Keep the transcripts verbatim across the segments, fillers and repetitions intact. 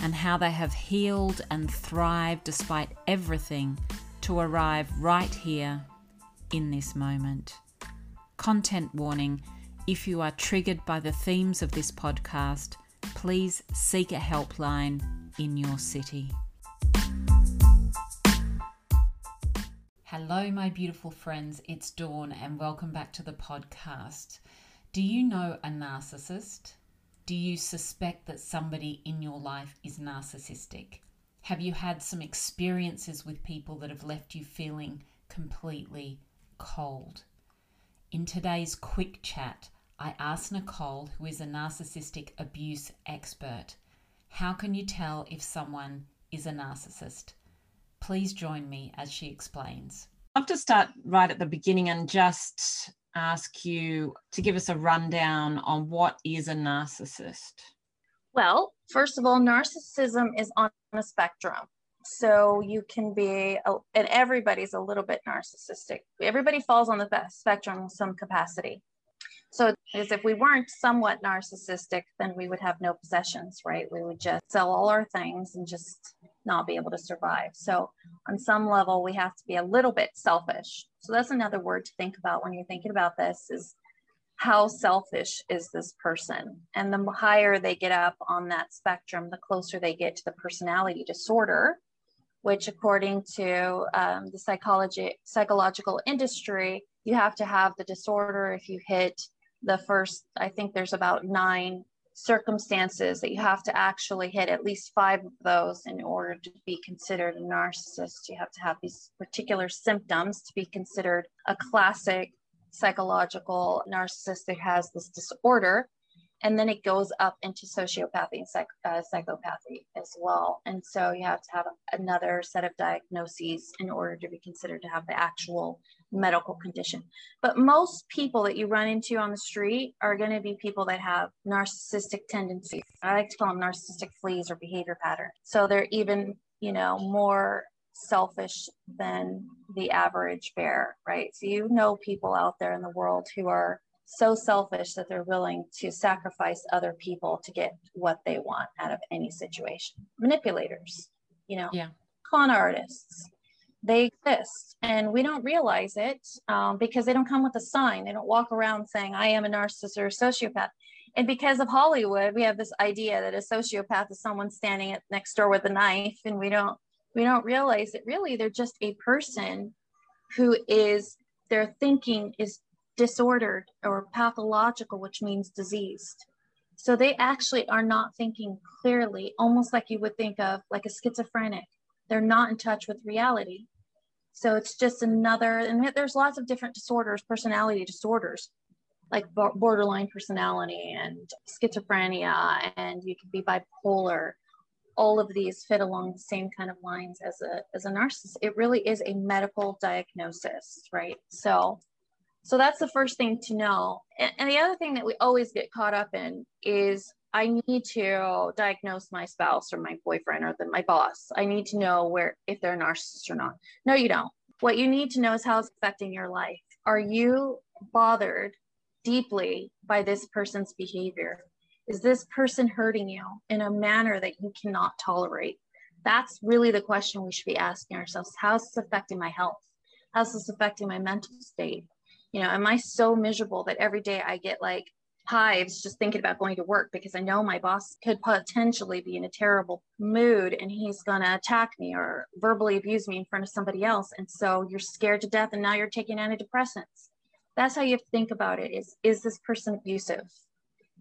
and how they have healed and thrived despite everything to arrive right here in this moment. Content warning, if you are triggered by the themes of this podcast, please seek a helpline in your city. Hello, my beautiful friends, it's Dawn and welcome back to the podcast. Do you know a narcissist? Do you suspect that somebody in your life is narcissistic? Have you had some experiences with people that have left you feeling completely cold? In today's quick chat, I asked Nicole, who is a narcissistic abuse expert, how can you tell if someone is a narcissist? Please join me as she explains. I'd love to start right at the beginning and just ask you to give us a rundown on what is a narcissist. Well, first of all, narcissism is on a spectrum. So you can be, and everybody's a little bit narcissistic. Everybody falls on the spectrum in some capacity. So as if we weren't somewhat narcissistic, then we would have no possessions, right? We would just sell all our things and just not be able to survive. So on some level, we have to be a little bit selfish. So that's another word to think about when you're thinking about this is how selfish is this person? And the higher they get up on that spectrum, the closer they get to the personality disorder, which according to um, the psychology, psychological industry, you have to have the disorder if you hit the first, I think there's about nine circumstances that you have to actually hit at least five of those in order to be considered a narcissist. You have to have these particular symptoms to be considered a classic psychological narcissist that has this disorder. And then it goes up into sociopathy and psych, uh, psychopathy as well. And so you have to have another set of diagnoses in order to be considered to have the actual medical condition. But most people that you run into on the street are going to be people that have narcissistic tendencies. I like to call them narcissistic fleas or behavior patterns. So they're even, you know, more selfish than the average bear, right? So you know people out there in the world who are so selfish that they're willing to sacrifice other people to get what they want out of any situation. Manipulators, you know, yeah. Con artists, they exist and we don't realize it um, because they don't come with a sign. They don't walk around saying, I am a narcissist or a sociopath. And because of Hollywood, we have this idea that a sociopath is someone standing at, next door with a knife, and we don't, we don't realize that really they're just a person who is, their thinking is disordered or pathological, which means diseased. So they actually are not thinking clearly, almost like you would think of like a schizophrenic. They're not in touch with reality. So it's just another, and there's lots of different disorders, personality disorders, like borderline personality and schizophrenia, and you could be bipolar. All of these fit along the same kind of lines as a, as a narcissist. It really is a medical diagnosis, right? So So that's the first thing to know. And, and the other thing that we always get caught up in is I need to diagnose my spouse or my boyfriend or the, my boss. I need to know where if they're a narcissist or not. No, you don't. What you need to know is how it's affecting your life. Are you bothered deeply by this person's behavior? Is this person hurting you in a manner that you cannot tolerate? That's really the question we should be asking ourselves. How's this affecting my health? How's this affecting my mental state? You know, am I so miserable that every day I get like hives just thinking about going to work because I know my boss could potentially be in a terrible mood and he's going to attack me or verbally abuse me in front of somebody else. And so you're scared to death and now you're taking antidepressants. That's how you have to think about it is, is this person abusive?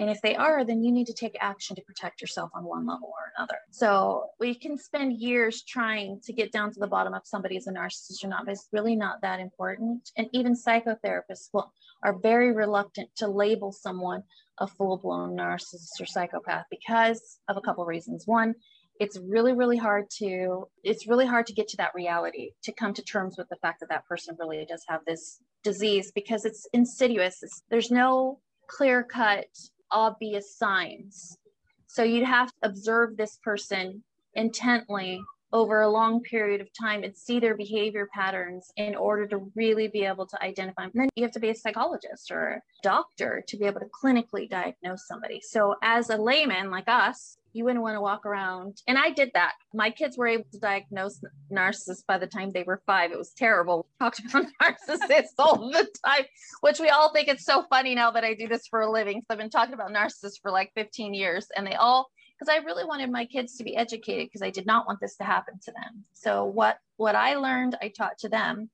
And if they are, then you need to take action to protect yourself on one level or another. So we can spend years trying to get down to the bottom of somebody as a narcissist or not, but it's really not that important. And even psychotherapists will, are very reluctant to label someone a full-blown narcissist or psychopath because of a couple reasons. One, it's really, really hard to, it's really hard to get to that reality, to come to terms with the fact that that person really does have this disease because it's insidious. It's, there's no clear-cut, obvious signs. So you'd have to observe this person intently over a long period of time and see their behavior patterns in order to really be able to identify them. And then you have to be a psychologist or a doctor to be able to clinically diagnose somebody. So as a layman like us, you wouldn't want to walk around. And I did that. My kids were able to diagnose narcissists by the time they were five. It was terrible. We talked about narcissists all the time, which we all think it's so funny now that I do this for a living. I've been talking about narcissists for like fifteen years and they all, because I really wanted my kids to be educated because I did not want this to happen to them. So what, what I learned, I taught to them.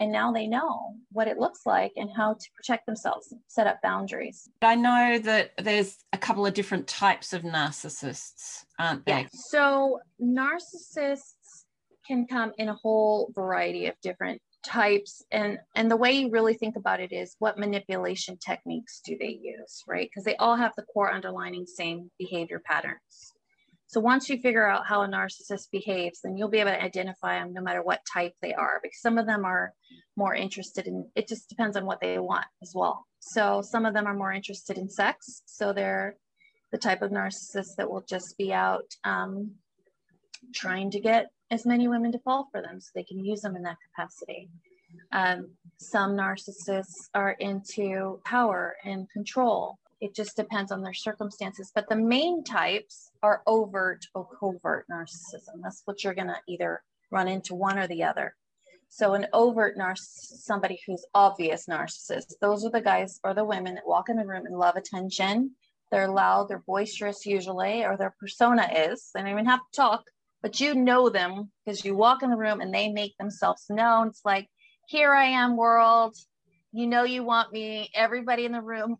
And now they know what it looks like and how to protect themselves, set up boundaries. I know that there's a couple of different types of narcissists, aren't there? Yeah. So narcissists can come in a whole variety of different types. And, and the way you really think about it is what manipulation techniques do they use, right? Because they all have the core underlining same behavior patterns. So once you figure out how a narcissist behaves, then you'll be able to identify them no matter what type they are, because some of them are more interested in, it just depends on what they want as well. So some of them are more interested in sex. So they're the type of narcissist that will just be out um, trying to get as many women to fall for them so they can use them in that capacity. Um, some narcissists are into power and control. It just depends on their circumstances. But the main types are overt or covert narcissism. That's what you're going to either run into one or the other. So an overt narcissist, somebody who's obvious narcissist, those are the guys or the women that walk in the room and love attention. They're loud, they're boisterous usually, or their persona is. They don't even have to talk, but you know them because you walk in the room and they make themselves known. It's like, here I am, world. You know, you want me, everybody in the room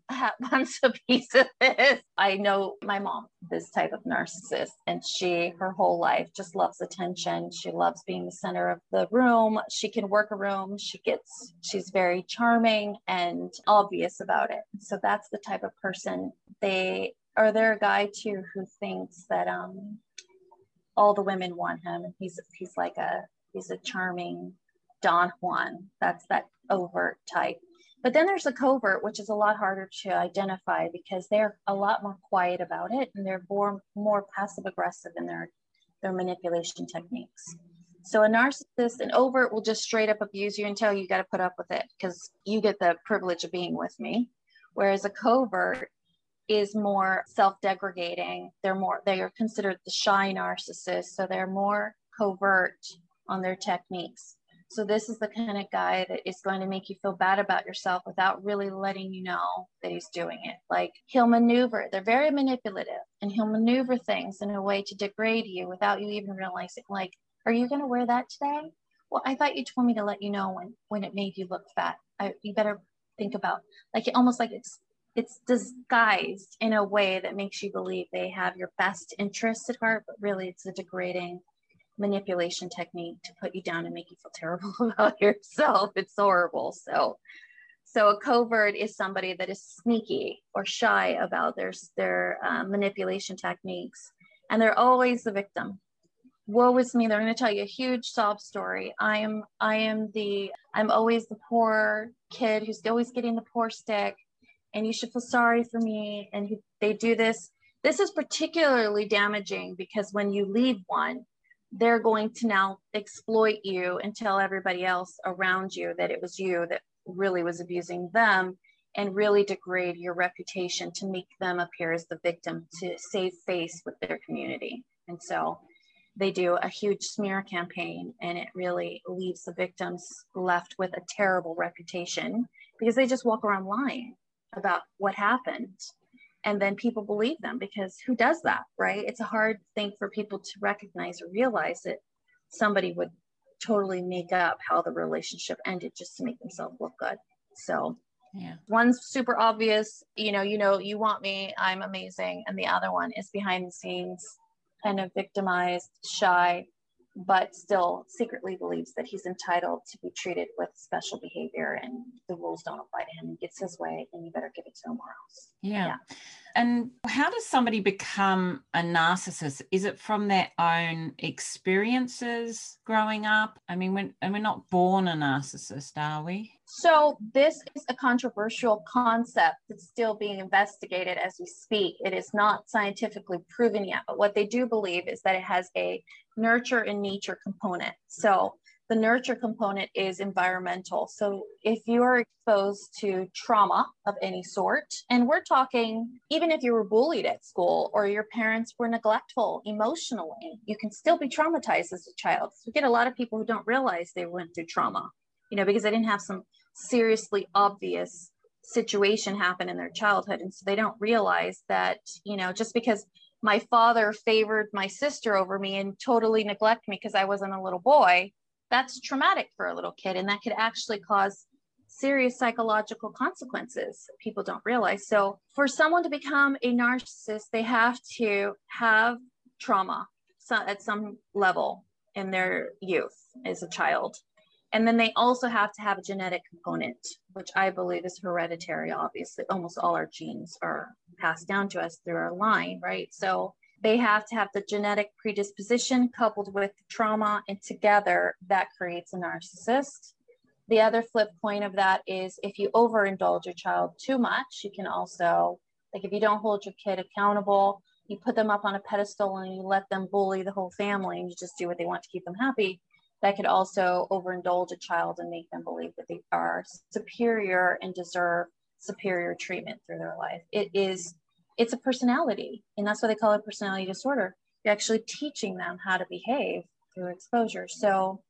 wants a piece of this. I know my mom, this type of narcissist, and she, her whole life just loves attention. She loves being the center of the room. She can work a room. She gets, she's very charming and obvious about it. So that's the type of person they, or they're a guy too, who thinks that um, all the women want him. And he's, he's like a, he's a charming Don Juan. That's that overt type. But then there's a covert, which is a lot harder to identify because they're a lot more quiet about it and they're more, more passive aggressive in their, their manipulation techniques. So a narcissist, an overt, will just straight up abuse you until you got to put up with it because you get the privilege of being with me. Whereas a covert is more self-deprecating. They're more, they are considered the shy narcissist. So they're more covert on their techniques. So this is the kind of guy that is going to make you feel bad about yourself without really letting you know that he's doing it. Like he'll maneuver, they're very manipulative and he'll maneuver things in a way to degrade you without you even realizing, like, are you going to wear that today? Well, I thought you told me to let you know when, when it made you look fat. I, you better think about, like, almost like it's, it's disguised in a way that makes you believe they have your best interests at heart, but really it's a degrading manipulation technique to put you down and make you feel terrible about yourself. It's horrible. So, so a covert is somebody that is sneaky or shy about their, their uh, manipulation techniques. And they're always the victim. Woe is me. They're going to tell you a huge sob story. I am, I am the, I'm always the poor kid who's always getting the poor stick and you should feel sorry for me. And they do this. This is particularly damaging because when you leave one, they're going to now exploit you and tell everybody else around you that it was you that really was abusing them and really degrade your reputation to make them appear as the victim to save face with their community. And so they do a huge smear campaign and it really leaves the victims left with a terrible reputation because they just walk around lying about what happened. And then people believe them, because who does that, right? It's a hard thing for people to recognize or realize that somebody would totally make up how the relationship ended just to make themselves look good. So yeah, one's super obvious, you know, you know, you want me, I'm amazing. And the other one is behind the scenes, kind of victimized, shy, but still secretly believes that he's entitled to be treated with special behavior and the rules don't apply to him. He gets his way and you better give it to somewhere else. Yeah. yeah. And how does somebody become a narcissist? Is it from their own experiences growing up? I mean, we're, and we're not born a narcissist, are we? So this is a controversial concept that's still being investigated as we speak. It is not scientifically proven yet, but what they do believe is that it has a nurture and nature component. So the nurture component is environmental. So if you are exposed to trauma of any sort, and we're talking, even if you were bullied at school or your parents were neglectful emotionally, you can still be traumatized as a child. So we get a lot of people who don't realize they went through trauma, you know, because they didn't have some seriously obvious situation happen in their childhood. And so they don't realize that, you know, just because my father favored my sister over me and totally neglected me because I wasn't a little boy, that's traumatic for a little kid. And that could actually cause serious psychological consequences people don't realize. So for someone to become a narcissist, they have to have trauma at some level in their youth as a child. And then they also have to have a genetic component, which I believe is hereditary, obviously. Almost all our genes are passed down to us through our line, right? So they have to have the genetic predisposition coupled with trauma, and together that creates a narcissist. The other flip point of that is if you overindulge your child too much, you can also, like if you don't hold your kid accountable, you put them up on a pedestal and you let them bully the whole family and you just do what they want to keep them happy. That could also overindulge a child and make them believe that they are superior and deserve superior treatment through their life. It is, it's a personality, and that's why they call it personality disorder. You're actually teaching them how to behave through exposure. So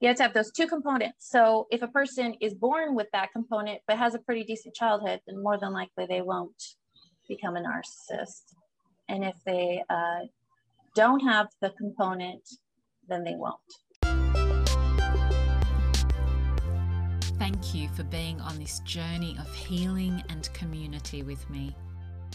you have to have those two components. So if a person is born with that component, but has a pretty decent childhood, then more than likely they won't become a narcissist. And if they uh, don't have the component, then they won't. Thank you for being on this journey of healing and community with me.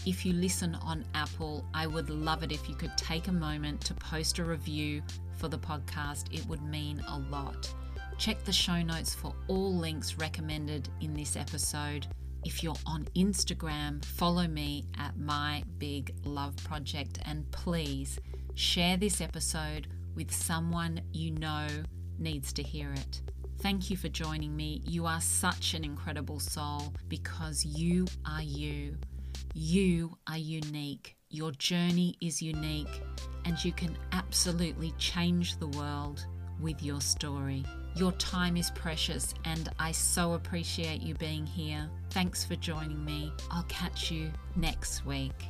If you listen on Apple, I would love it if you could take a moment to post a review for the podcast. It would mean a lot. Check the show notes for all links recommended in this episode. If you're on Instagram, follow me at My Big Love Project, and please share this episode with someone you know needs to hear it. Thank you for joining me. You are such an incredible soul, because you are you. You are unique. Your journey is unique, and you can absolutely change the world with your story. Your time is precious, and I so appreciate you being here. Thanks for joining me. I'll catch you next week.